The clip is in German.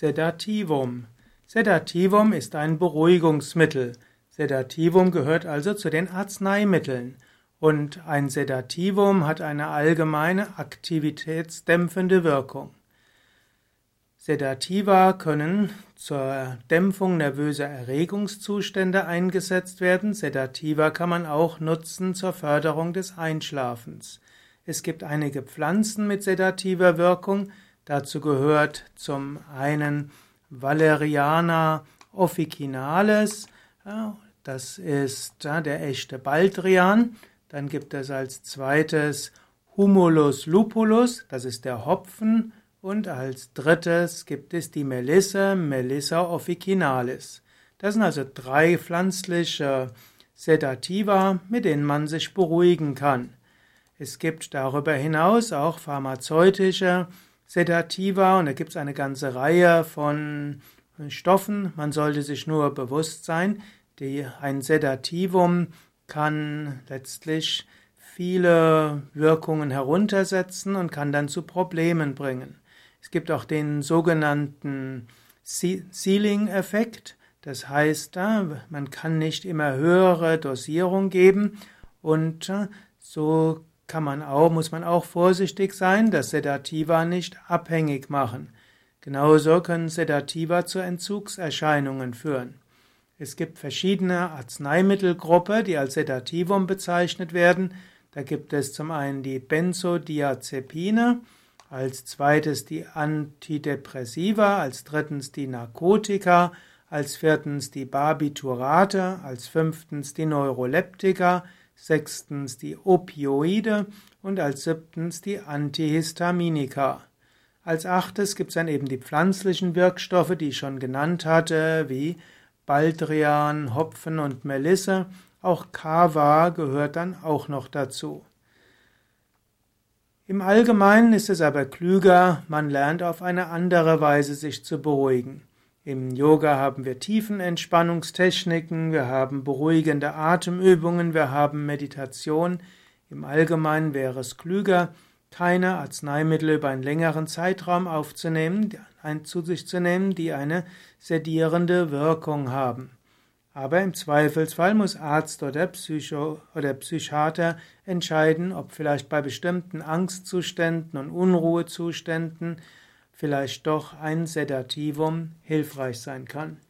Sedativum. Sedativum ist ein Beruhigungsmittel. Sedativum gehört also zu den Arzneimitteln. Und ein Sedativum hat eine allgemeine aktivitätsdämpfende Wirkung. Sedativa können zur Dämpfung nervöser Erregungszustände eingesetzt werden. Sedativa kann man auch nutzen zur Förderung des Einschlafens. Es gibt einige Pflanzen mit sedativer Wirkung. Dazu gehört zum einen Valeriana officinalis, das ist der echte Baldrian. Dann gibt es als zweites Humulus lupulus, das ist der Hopfen. Und als drittes gibt es die Melisse, Melissa officinalis. Das sind also drei pflanzliche Sedativa, mit denen man sich beruhigen kann. Es gibt darüber hinaus auch pharmazeutische Sedativa und da gibt es eine ganze Reihe von Stoffen. Man sollte sich nur bewusst sein, ein Sedativum kann letztlich viele Wirkungen heruntersetzen und kann dann zu Problemen bringen. Es gibt auch den sogenannten Ceiling-Effekt. Das heißt, man kann nicht immer höhere Dosierung geben und so muss man auch vorsichtig sein, dass Sedativa nicht abhängig machen. Genauso können Sedativa zu Entzugserscheinungen führen. Es gibt verschiedene Arzneimittelgruppen, die als Sedativum bezeichnet werden. Da gibt es zum einen die Benzodiazepine, als zweites die Antidepressiva, als drittens die Narkotika, als viertens die Barbiturate, als fünftens die Neuroleptika, sechstens die Opioide und als siebtens die Antihistaminika. Als achtes gibt es dann eben die pflanzlichen Wirkstoffe, die ich schon genannt hatte, wie Baldrian, Hopfen und Melisse. Auch Kava gehört dann auch noch dazu. Im Allgemeinen ist es aber klüger, man lernt auf eine andere Weise sich zu beruhigen. Im Yoga haben wir Tiefenentspannungstechniken, wir haben beruhigende Atemübungen, wir haben Meditation. Im Allgemeinen wäre es klüger, keine Arzneimittel über einen längeren Zeitraum zu sich zu nehmen, die eine sedierende Wirkung haben. Aber im Zweifelsfall muss Arzt oder Psychiater entscheiden, ob vielleicht bei bestimmten Angstzuständen und Unruhezuständen vielleicht doch ein Sedativum hilfreich sein kann.